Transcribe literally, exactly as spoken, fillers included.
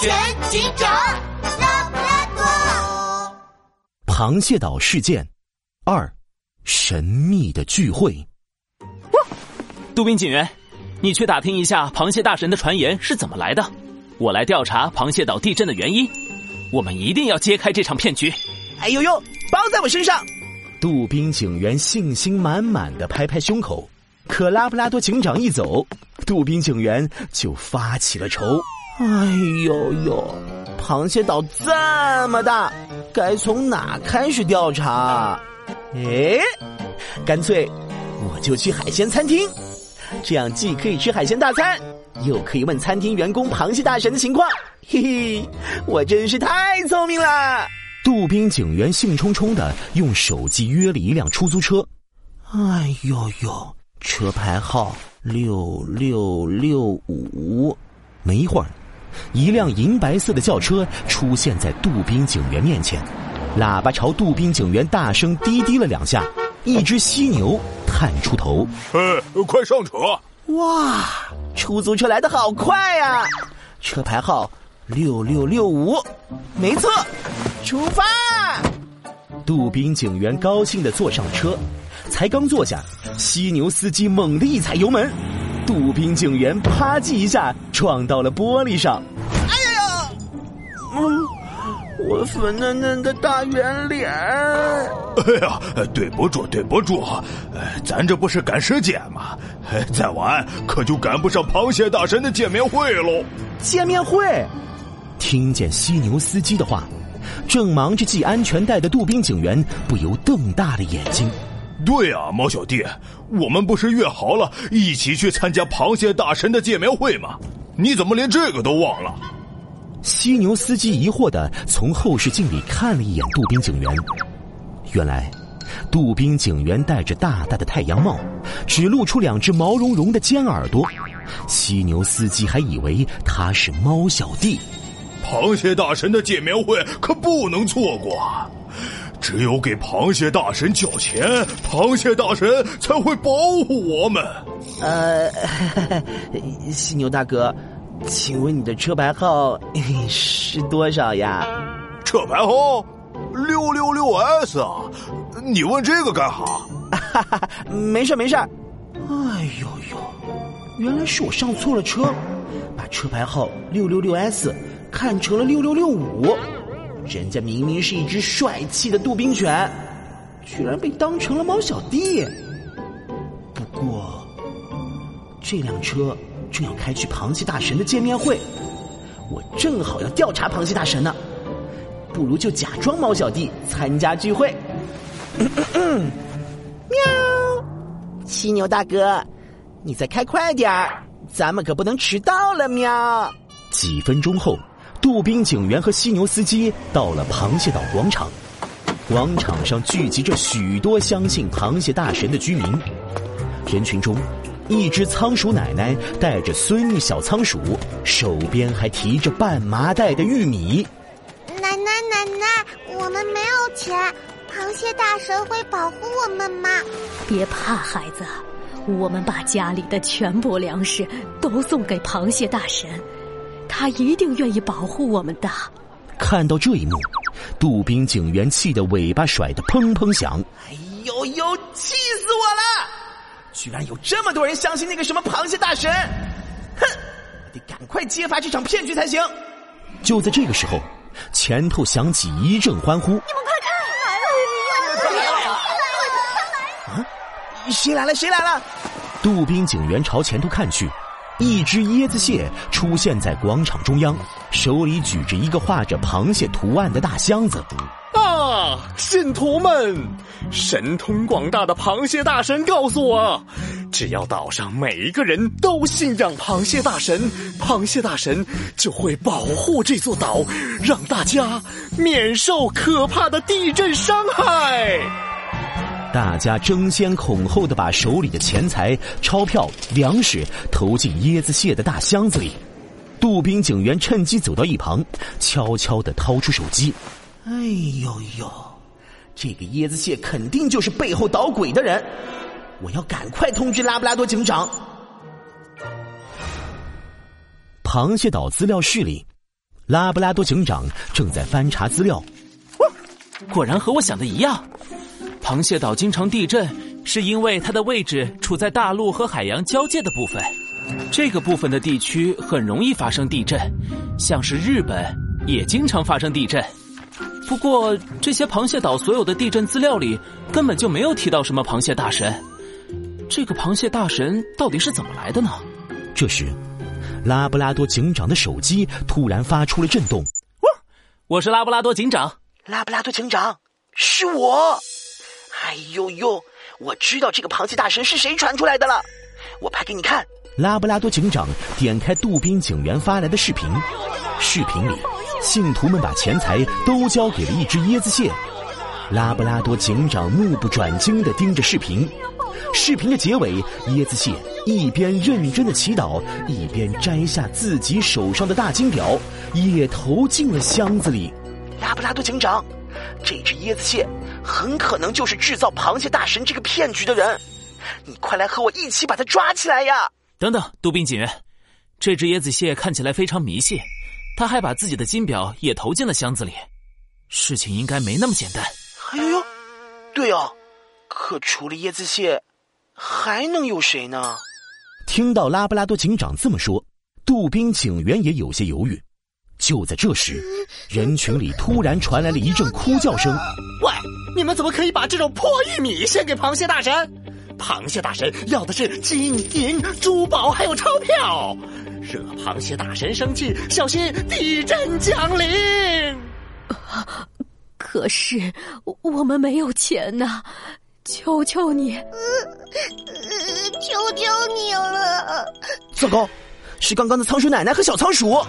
全警长拉布拉多。螃蟹岛事件二：神秘的聚会。渡边警员，你去打听一下螃蟹大神的传言是怎么来的，我来调查螃蟹岛地震的原因。我们一定要揭开这场骗局。哎呦呦，包在我身上！渡边警员信心满满的拍拍胸口，可拉布拉多警长一走，渡边警员就发起了愁。哎呦呦，螃蟹岛这么大，该从哪开始调查？哎，干脆我就去海鲜餐厅，这样既可以吃海鲜大餐，又可以问餐厅员工螃蟹大神的情况。嘿嘿，我真是太聪明了！渡边警员兴冲冲的用手机约了一辆出租车。哎呦呦，车牌号六六六五。没一会儿，一辆银白色的轿车出现在渡边警员面前，喇叭朝渡边警员大声滴滴了两下。一只犀牛探出头：“哎，快上车！”哇，出租车来得好快呀、啊！车牌号六六六五，没错，出发！渡边警员高兴地坐上车，才刚坐下，犀牛司机猛地一踩油门，渡边警员啪叽一下撞到了玻璃上。哎呀呀！嗯。我粉嫩嫩的大圆脸！哎呀，对不住，对不住，咱这不是赶尸检吗？再晚可就赶不上螃蟹大神的见面会喽！见面会！听见犀牛司机的话，正忙着系安全带的渡边警员不由瞪大了眼睛。对啊，毛小弟，我们不是约好了一起去参加螃蟹大神的见面会吗？你怎么连这个都忘了？犀牛司机疑惑地从后视镜里看了一眼渡边警员，原来渡边警员戴着大大的太阳帽，只露出两只毛茸茸的尖耳朵，犀牛司机还以为他是猫小弟。螃蟹大神的见面会可不能错过，只有给螃蟹大神交钱，螃蟹大神才会保护我们。呃，犀牛大哥，请问你的车牌号是多少呀？车牌号六六六 S 啊！你问这个干哈？哈哈，没事没事。哎呦呦，原来是我上错了车，把车牌号六六六 S 看成了六六六五，人家明明是一只帅气的杜宾犬，居然被当成了猫小弟。不过，这辆车正要开去螃蟹大神的见面会，我正好要调查螃蟹大神呢，不如就假装猫小弟参加聚会。嗯嗯嗯、喵，犀牛大哥，你再开快点儿，咱们可不能迟到了。喵。几分钟后，渡边警员和犀牛司机到了螃蟹岛广场，广场上聚集着许多相信螃蟹大神的居民，人群中。一只仓鼠奶奶带着孙女小仓鼠，手边还提着半麻袋的玉米。奶奶奶奶，我们没有钱，螃蟹大神会保护我们吗？别怕孩子，我们把家里的全部粮食都送给螃蟹大神，他一定愿意保护我们的。看到这一幕，渡边警员气得尾巴甩得砰砰响。哎呦呦，气死我了！居然有这么多人相信那个什么螃蟹大神，哼！我得赶快揭发这场骗局才行。就在这个时候，前头响起一阵欢呼：“你们快看，来了！来了！来了！啊！谁来了？谁来了？”渡边警员朝前头看去，一只椰子蟹出现在广场中央，手里举着一个画着螃蟹图案的大箱子。啊！信徒们，神通广大的螃蟹大神告诉我，只要岛上每一个人都信仰螃蟹大神，螃蟹大神就会保护这座岛，让大家免受可怕的地震伤害。大家争先恐后地把手里的钱财、钞票、粮食投进椰子蟹的大箱子里。渡边警员趁机走到一旁，悄悄地掏出手机。哎呦呦，这个椰子蟹肯定就是背后捣鬼的人，我要赶快通知拉布拉多警长。螃蟹岛资料室里，拉布拉多警长正在翻查资料。果然和我想的一样，螃蟹岛经常地震是因为它的位置处在大陆和海洋交界的部分，这个部分的地区很容易发生地震，像是日本也经常发生地震。不过这些螃蟹岛所有的地震资料里根本就没有提到什么螃蟹大神，这个螃蟹大神到底是怎么来的呢？这时拉布拉多警长的手机突然发出了震动。我是拉布拉多警长。拉布拉多警长，是我。哎呦呦，我知道这个螃蟹大神是谁传出来的了，我拍给你看。拉布拉多警长点开杜宾警员发来的视频，视频里信徒们把钱财都交给了一只椰子蟹。拉布拉多警长目不转睛地盯着视频，视频的结尾，椰子蟹一边认真的祈祷，一边摘下自己手上的大金表，也投进了箱子里。拉布拉多警长，这只椰子蟹很可能就是制造螃蟹大神这个骗局的人，你快来和我一起把它抓起来呀！等等，杜宾警员，这只椰子蟹看起来非常迷信，他还把自己的金表也投进了箱子里，事情应该没那么简单。哎呦呦，对哦，可除了椰子蟹还能有谁呢？听到拉布拉多警长这么说，杜宾警员也有些犹豫。就在这时，人群里突然传来了一阵哭叫声。喂，你们怎么可以把这种破玉米献给螃蟹大神？螃蟹大神要的是金银珠宝还有钞票，惹螃蟹大神生气，小心地震降临。可是我们没有钱呐、啊，求求你、呃呃、求求你了。糟糕，是刚刚的仓鼠奶奶和小仓鼠。